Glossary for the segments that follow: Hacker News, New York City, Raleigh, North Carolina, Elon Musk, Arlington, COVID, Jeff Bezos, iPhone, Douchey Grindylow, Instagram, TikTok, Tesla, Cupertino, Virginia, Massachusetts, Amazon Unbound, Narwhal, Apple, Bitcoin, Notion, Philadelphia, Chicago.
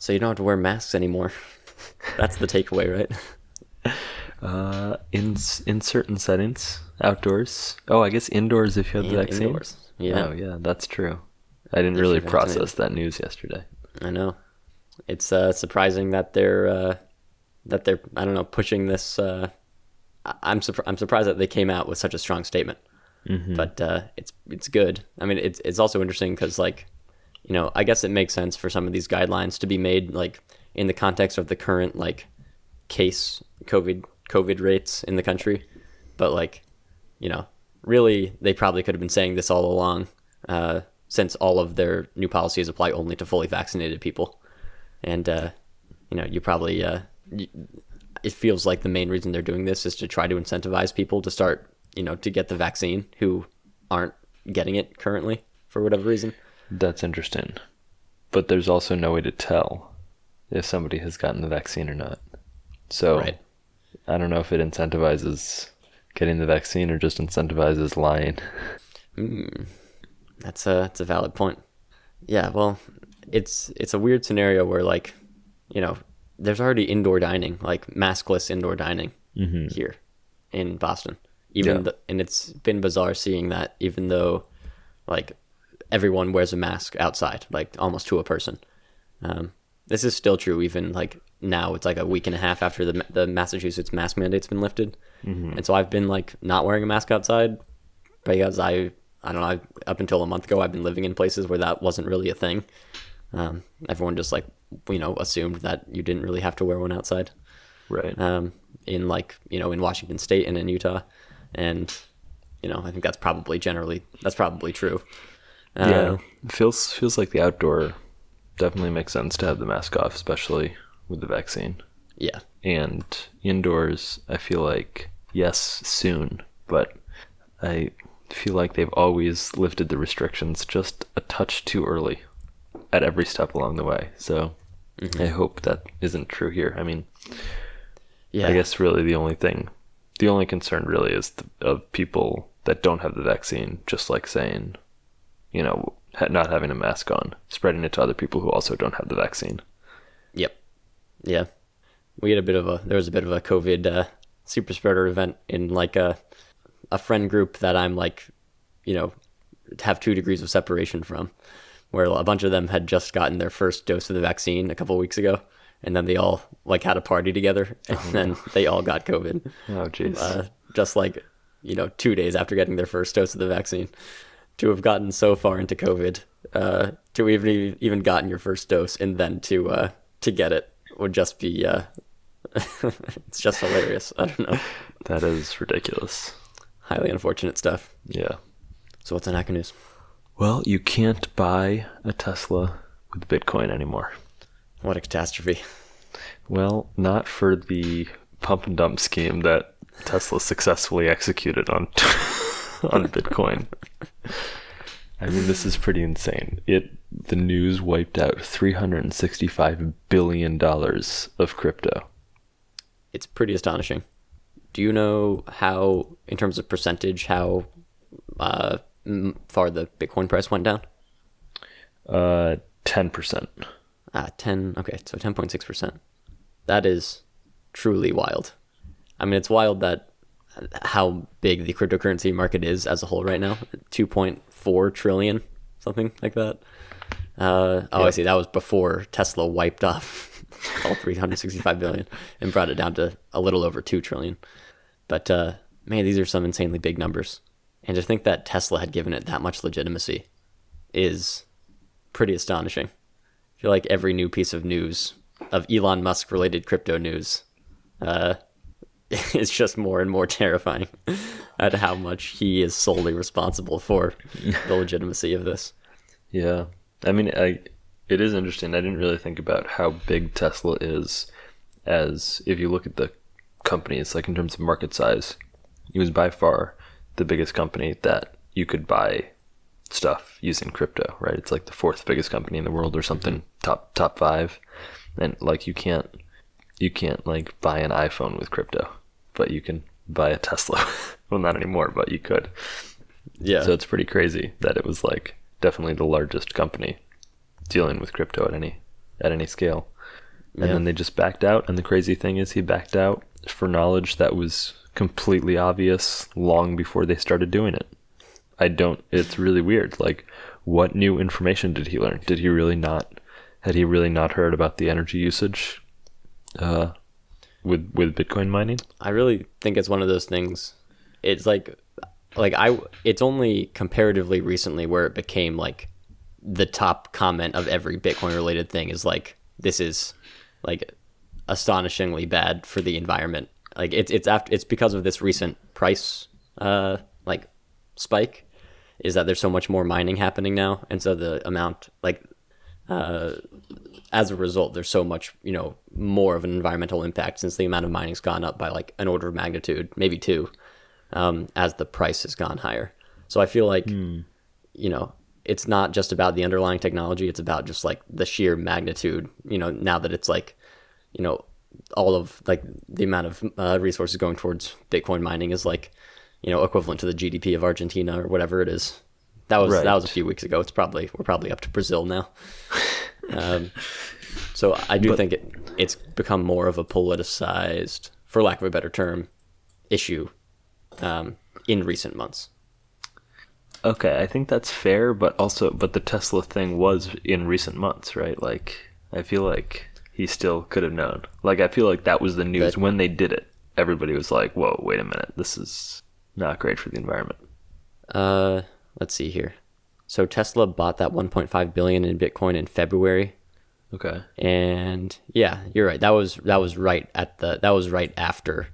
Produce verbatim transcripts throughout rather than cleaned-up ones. So you don't have to wear masks anymore. That's the takeaway, right? Uh, in in certain settings, outdoors. Oh, I guess indoors if you have the vaccine. Indoors. Yeah. Oh, yeah, that's true. I didn't if really process that news yesterday. I know. It's uh, surprising that they're uh, that they're I don't know pushing this. Uh, I'm surprised. I'm surprised that they came out with such a strong statement. Mm-hmm. But uh, it's it's good. I mean, it's it's also interesting because like, you know, I guess it makes sense for some of these guidelines to be made like in the context of the current like case COVID COVID rates in the country. But like, you know, really they probably could have been saying this all along, uh, since all of their new policies apply only to fully vaccinated people. And, uh, you know, you probably, uh, you, it feels like the main reason they're doing this is to try to incentivize people to start, you know, to get the vaccine who aren't getting it currently for whatever reason. That's interesting. But there's also no way to tell if somebody has gotten the vaccine or not. So right. I don't know if it incentivizes getting the vaccine or just incentivizes lying. Mm, that's a, that's a valid point. Yeah, well... It's it's a weird scenario where, like, you know, there's already indoor dining, like maskless indoor dining mm-hmm. here in Boston. Even yeah. the, and it's been bizarre seeing that, even though, like, everyone wears a mask outside, like almost to a person. Um, this is still true even, like, now it's like a week and a half after the the Massachusetts mask mandate's been lifted. Mm-hmm. And so I've been, like, not wearing a mask outside because I, I don't know, I, up until a month ago, I've been living in places where that wasn't really a thing. Um, everyone just, like, you know, assumed that you didn't really have to wear one outside. Right. Um, in like, you know, in Washington State and in Utah. And, you know, I think that's probably generally, that's probably true. Uh, yeah. It feels, feels like the outdoor definitely makes sense to have the mask off, especially with the vaccine. Yeah. And indoors, I feel like, yes, soon, but I feel like they've always lifted the restrictions just a touch too early at every step along the way. So mm-hmm. I hope that isn't true here. I mean, yeah, I guess really the only thing, the only concern really is the, of people that don't have the vaccine, just like saying, you know, not having a mask on, spreading it to other people who also don't have the vaccine. Yep. Yeah. We had a bit of a, there was a bit of a COVID uh, super spreader event in like a, a friend group that I'm like, you know, have two degrees of separation from, where a bunch of them had just gotten their first dose of the vaccine a couple of weeks ago, and then they all like had a party together, and oh, then they all got COVID. Oh, jeez. Uh, just like, you know, two days after getting their first dose of the vaccine. To have gotten so far into COVID, uh, to even even gotten your first dose and then to uh, to get it would just be, uh, it's just hilarious. I don't know. That is ridiculous. Highly unfortunate stuff. Yeah. So what's on Hacker News? Well, you can't buy a Tesla with Bitcoin anymore. What a catastrophe. Well, not for the pump and dump scheme that Tesla successfully executed on on Bitcoin. I mean, this is pretty insane. It the news wiped out three hundred sixty-five billion dollars of crypto. It's pretty astonishing. Do you know how, in terms of percentage, how... Uh, far the Bitcoin price went down? Uh, ten percent. Ah, ten. Okay, so ten point six percent. That is truly wild. I mean, it's wild that how big the cryptocurrency market is as a whole right now. two point four trillion, something like that. Uh, oh, yeah. I see. That was before Tesla wiped off all three hundred sixty-five billion and brought it down to a little over two trillion. But uh, man, these are some insanely big numbers. And to think that Tesla had given it that much legitimacy is pretty astonishing. I feel like every new piece of news, of Elon Musk-related crypto news, uh, is just more and more terrifying at how much he is solely responsible for the legitimacy of this. Yeah. I mean, I, it is interesting. I didn't really think about how big Tesla is as, if you look at the company, it's like in terms of market size, it was by far the biggest company that you could buy stuff using crypto, right? It's like the fourth biggest company in the world or something, mm-hmm. top top five. And like you can't you can't like buy an iPhone with crypto, but you can buy a Tesla. Well, not anymore, but you could. Yeah. So it's pretty crazy that it was like definitely the largest company dealing with crypto at any at any scale. And yeah. then they just backed out. And the crazy thing is he backed out for knowledge that was completely obvious long before they started doing it. I don't, it's really weird. Like, what new information did he learn? Did he really not, had he really not heard about the energy usage uh, with with Bitcoin mining? I really think it's one of those things. It's like, like I, it's only comparatively recently where it became like the top comment of every Bitcoin related thing is like, this is like astonishingly bad for the environment. Like it's, it's after, it's because of this recent price uh, like spike is that there's so much more mining happening now. And so the amount, like, uh, as a result, there's so much, you know, more of an environmental impact since the amount of mining's gone up by like an order of magnitude, maybe two, um, as the price has gone higher. So I feel like, mm. you know, it's not just about the underlying technology. It's about just like the sheer magnitude, you know, now that it's like, you know, all of like the amount of uh, resources going towards Bitcoin mining is like, you know, equivalent to the G D P of Argentina or whatever it is. That was right. that was a few weeks ago. It's probably we're probably up to Brazil now. um, so I do but, think it it's become more of a politicized, for lack of a better term, issue um, in recent months. Okay, I think that's fair, but also, but the Tesla thing was in recent months, right? Like, I feel like he still could have known. Like, I feel like that was the news. But when they did it, everybody was like, whoa, wait a minute. This is not great for the environment. Uh, let's see here. So Tesla bought that one point five billion dollars in Bitcoin in February. Okay. And yeah, you're right. That was, that was right at the, that was right after,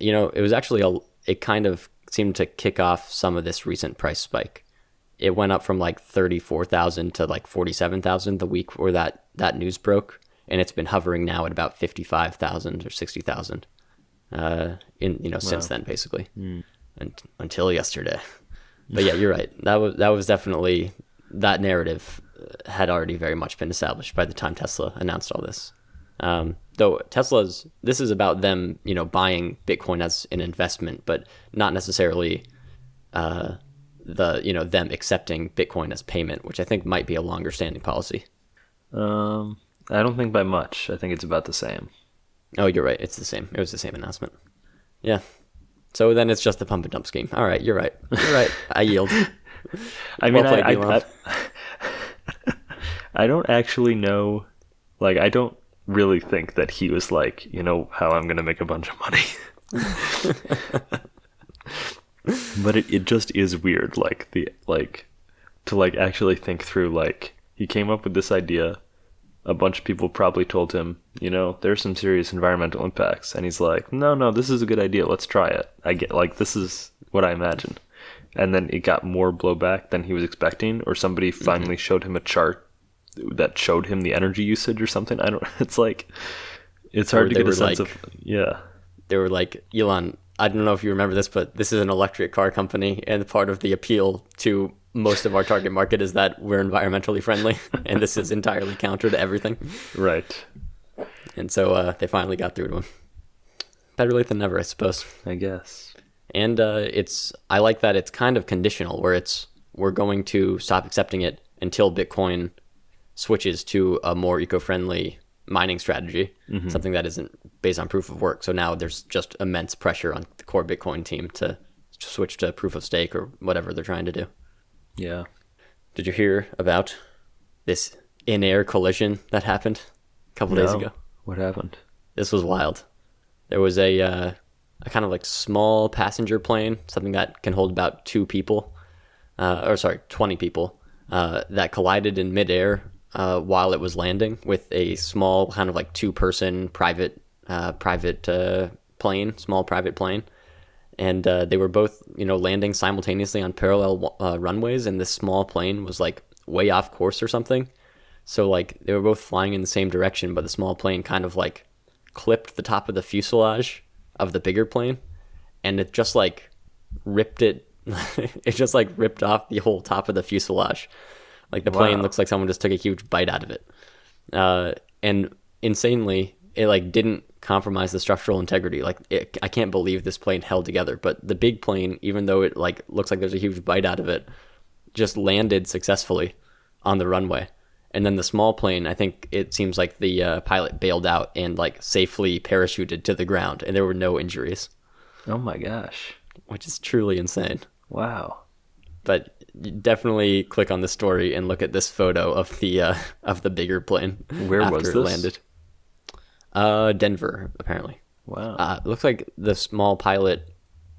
you know, it was actually a, it kind of seemed to kick off some of this recent price spike. It went up from like thirty-four thousand to like forty-seven thousand the week where that, that news broke. And it's been hovering now at about fifty-five thousand or sixty thousand uh, in, you know, wow. since then, basically, mm. and, until yesterday. But yeah, you're right. That was, that was definitely, that narrative had already very much been established by the time Tesla announced all this. Um, though Tesla's, this is about them, you know, buying Bitcoin as an investment, but not necessarily uh, the, you know, them accepting Bitcoin as payment, which I think might be a longer standing policy. Um, I don't think by much. I think it's about the same. Oh, you're right. It's the same. It was the same announcement. Yeah. So then it's just the pump and dump scheme. All right. You're right. You're right. I yield. I mean, well played, I, I, I, I don't actually know. Like, I don't really think that he was like, you know how I'm going to make a bunch of money. But it, it just is weird. Like the, like to like actually think through, like he came up with this idea. A bunch of people probably told him, you know, there's some serious environmental impacts. And he's like, no, no, this is a good idea. Let's try it. I get like, this is what I imagine. And then it got more blowback than he was expecting. Or somebody finally mm-hmm. showed him a chart that showed him the energy usage or something. I don't, it's like, it's hard or to get a sense like, of, yeah. They were like, Elon, I don't know if you remember this, but this is an electric car company. And part of the appeal to most of our target market is that we're environmentally friendly, and this is entirely counter to everything. Right. And so uh, they finally got through to him. Better late than never, I suppose. I guess. And uh, it's I like that it's kind of conditional, where it's we're going to stop accepting it until Bitcoin switches to a more eco-friendly mining strategy, mm-hmm. something that isn't based on proof of work. So now there's just immense pressure on the core Bitcoin team to switch to proof of stake or whatever they're trying to do. Yeah. Did you hear about this in-air collision that happened a couple no. days ago? What happened? This was wild. There was a uh, a kind of like small passenger plane, something that can hold about two people, uh, or sorry, twenty people, uh, that collided in midair uh, while it was landing with a small kind of like two-person private uh, private uh, plane, small private plane. And uh, they were both, you know, landing simultaneously on parallel uh, runways, and this small plane was like way off course or something. So like they were both flying in the same direction, but the small plane kind of like clipped the top of the fuselage of the bigger plane, and it just like ripped it. It just like ripped off the whole top of the fuselage. Like the wow. plane looks like someone just took a huge bite out of it. Uh, and insanely, it like didn't compromise the structural integrity. Like it, I can't believe this plane held together, but the big plane, even though it like looks like there's a huge bite out of it, just landed successfully on the runway. And then the small plane, I think it seems like the uh, pilot bailed out and like safely parachuted to the ground, and there were no injuries. Oh my gosh. Which is truly insane. Wow. But you definitely click on the story and look at this photo of the uh, of the bigger plane. Where after was this? It landed. Uh, Denver, apparently. Wow. Uh, it looks like the small pilot.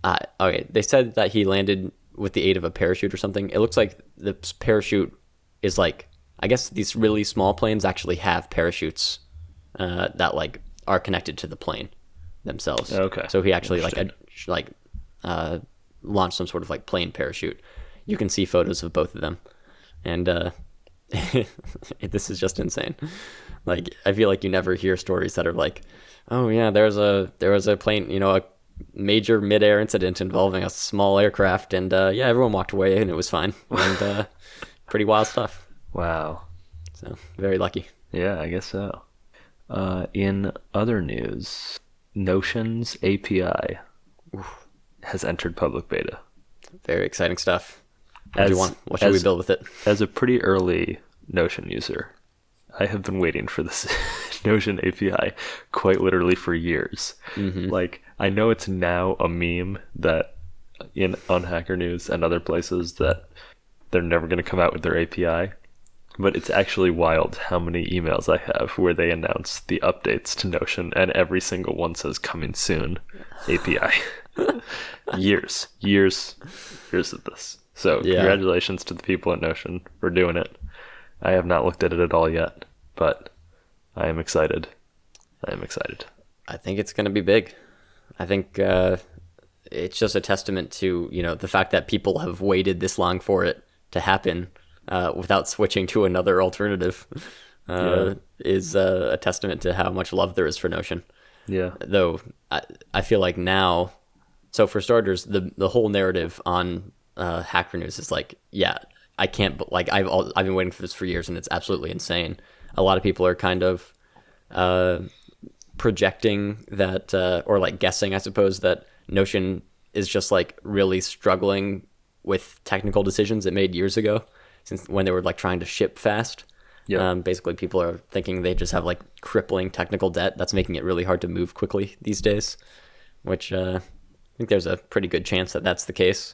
Uh, okay, they said that he landed with the aid of a parachute or something. It looks like the parachute is like, I guess these really small planes actually have parachutes uh, that like are connected to the plane themselves. Okay. So he actually like a, like uh, launched some sort of like plane parachute. You can see photos of both of them, and uh, this is just insane. Like I feel like you never hear stories that are like, oh yeah, there's a there was a plane, you know, a major midair incident involving a small aircraft, and uh, yeah, everyone walked away and it was fine. And uh, pretty wild stuff. Wow. So very lucky. Yeah, I guess so. Uh, in other news, Notion's A P I Oof. has entered public beta. Very exciting stuff. What as, do you want? What should as, we build with it? As a pretty early Notion user, I have been waiting for this Notion A P I quite literally for years. Mm-hmm. Like, I know it's now a meme that in on Hacker News and other places that they're never going to come out with their A P I, but it's actually wild how many emails I have where they announce the updates to Notion, and every single one says coming soon A P I. years, years, years of this. So yeah. Congratulations to the people at Notion for doing it. I have not looked at it at all yet, but I am excited. I am excited. I think it's going to be big. I think uh, it's just a testament to, you know, the fact that people have waited this long for it to happen uh, without switching to another alternative uh, yeah. is uh, a testament to how much love there is for Notion. Yeah. Though I, I feel like now, so for starters, the the whole narrative on uh, Hacker News is like, yeah, I can't, like, I've all, I've been waiting for this for years, and it's absolutely insane. A lot of people are kind of uh, projecting that, uh, or like guessing, I suppose, that Notion is just like really struggling with technical decisions it made years ago, since when they were like trying to ship fast. Yep. Um, basically, people are thinking they just have like crippling technical debt that's making it really hard to move quickly these days, which... Uh, I think there's a pretty good chance that that's the case.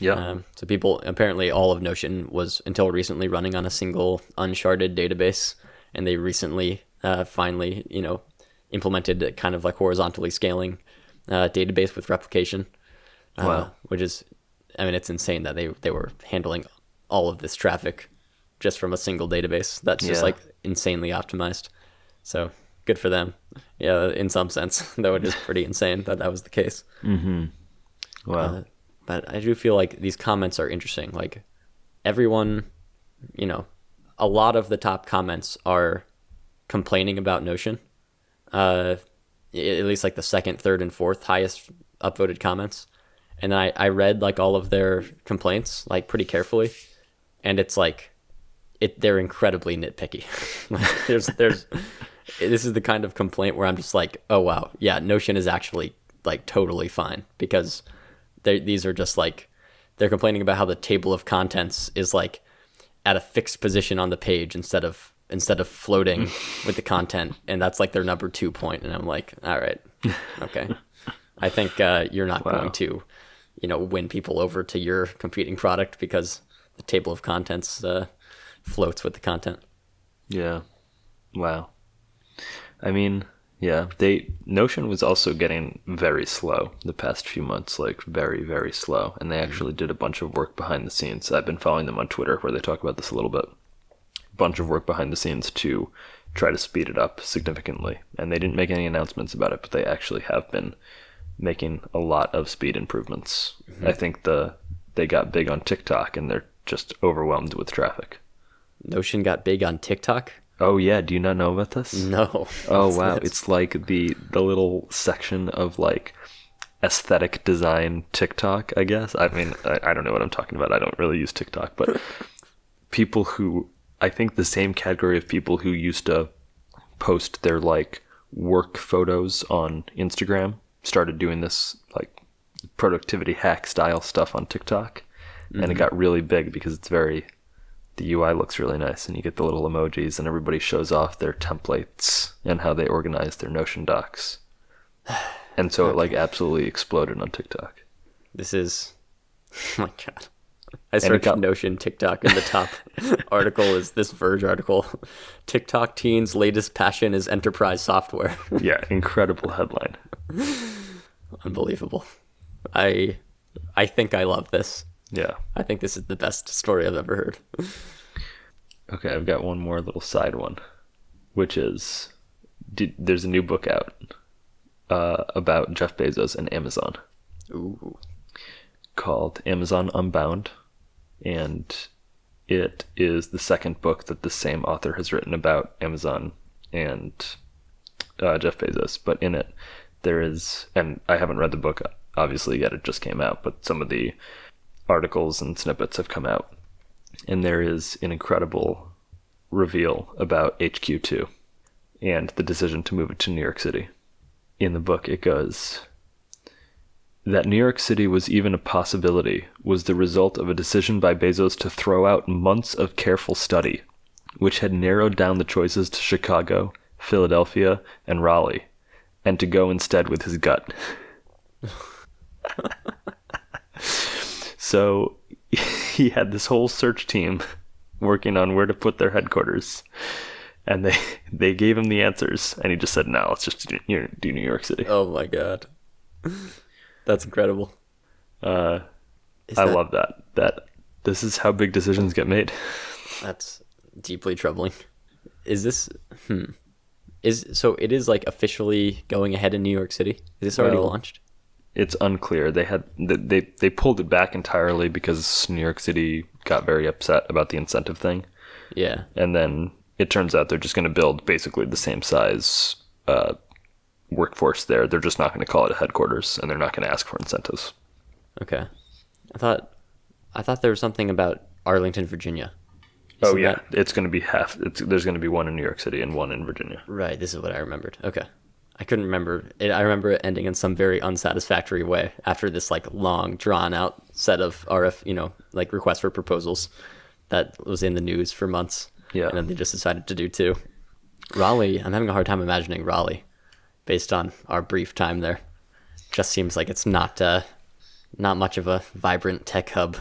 Yeah. Um, so people, apparently all of Notion was until recently running on a single unsharded database, and they recently uh, finally, you know, implemented a kind of like horizontally scaling uh, database with replication. Wow. Uh, which is, I mean, it's insane that they, they were handling all of this traffic just from a single database. That's just yeah. like insanely optimized. So good for them. Yeah, in some sense, though it is pretty insane that that was the case. Mm-hmm. Wow. Uh, but I do feel like these comments are interesting. Like everyone, you know, a lot of the top comments are complaining about Notion. Uh, at least like the second, third, and fourth highest upvoted comments. And I, I read like all of their complaints like pretty carefully. And it's like, it they're incredibly nitpicky. like there's there's... This is the kind of complaint where I'm just like, oh, wow. Yeah, Notion is actually like totally fine, because these are just like, they're complaining about how the table of contents is like at a fixed position on the page instead of instead of floating with the content. And that's like their number two point. And I'm like, all right, okay. I think uh, you're not wow. going to, you know, win people over to your competing product because the table of contents uh, floats with the content. Yeah. Wow. I mean, yeah, they Notion was also getting very slow the past few months, like very, very slow. And they actually did a bunch of work behind the scenes. I've been following them on Twitter where they talk about this a little bit. A bunch of work behind the scenes to try to speed it up significantly. And they didn't make any announcements about it, but they actually have been making a lot of speed improvements. Mm-hmm. I think the they got big on TikTok, and they're just overwhelmed with traffic. Notion got big on TikTok? Oh yeah, do you not know about this? No. Oh wow, that's... it's like the the little section of like aesthetic design TikTok, I guess. I mean, I, I don't know what I'm talking about. I don't really use TikTok, but people who I think the same category of people who used to post their like work photos on Instagram started doing this like productivity hack style stuff on TikTok, mm-hmm. and it got really big because it's very the U I looks really nice, and you get the little emojis, and everybody shows off their templates and how they organize their Notion docs. And so okay. It like absolutely exploded on TikTok. This is, oh my God. I searched got... Notion TikTok, and the top article is this Verge article. TikTok teens' latest passion is enterprise software. Yeah, incredible headline. Unbelievable. I I think I love this. Yeah. I think this is the best story I've ever heard. Okay, I've got one more little side one, which is d- there's a new book out uh, about Jeff Bezos and Amazon. Ooh. Called Amazon Unbound, and it is the second book that the same author has written about Amazon and uh, Jeff Bezos. But in it, there is, and I haven't read the book obviously yet, it just came out, but some of the articles and snippets have come out, and there is an incredible reveal about H Q two and the decision to move it to New York City. In the book, it goes, that New York City was even a possibility was the result of a decision by Bezos to throw out months of careful study, which had narrowed down the choices to Chicago, Philadelphia, and Raleigh, and to go instead with his gut. So he had this whole search team working on where to put their headquarters, and they, they gave him the answers, and he just said, no, let's just do, do New York City. Oh, my God. That's incredible. Uh, I that, love that. That this is how big decisions get made. That's deeply troubling. Is this? Hmm. Is so? It is like officially going ahead in New York City. Is this already well, launched? It's unclear. They had they they pulled it back entirely because New York City got very upset about the incentive thing. Yeah. And then it turns out they're just going to build basically the same size. Uh, workforce there. They're just not going to call it a headquarters, and they're not going to ask for incentives. Okay. I thought I thought there was something about Arlington, Virginia. Isn't oh yeah. That... It's going to be half. It's, there's going to be one in New York City and one in Virginia. Right. This is what I remembered. Okay. I couldn't remember it. I remember it ending in some very unsatisfactory way after this like long drawn out set of R F, you know, like requests for proposals that was in the news for months. Yeah. And then they just decided to do two. Raleigh, I'm having a hard time imagining Raleigh. Based on our brief time there, just seems like it's not uh, not much of a vibrant tech hub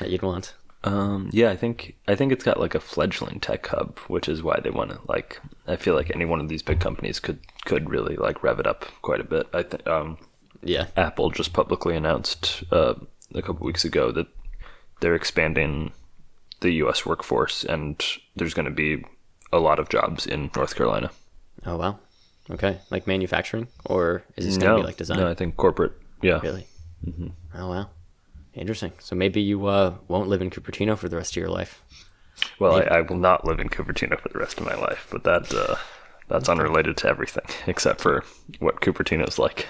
that you'd want. Um, yeah, I think I think it's got like a fledgling tech hub, which is why they want to like. I feel like any one of these big companies could could really like rev it up quite a bit. I think. Um, yeah. Apple just publicly announced uh, a couple weeks ago that they're expanding the U S workforce, and there's going to be a lot of jobs in North Carolina. Oh wow. Okay, like manufacturing, or is this going to no, be like design? No, I think corporate, yeah. Really? Mm-hmm. Oh, wow. Interesting. So maybe you uh, won't live in Cupertino for the rest of your life. Well, I, I will not live in Cupertino for the rest of my life, but that uh, that's unrelated to everything, except for what Cupertino's like.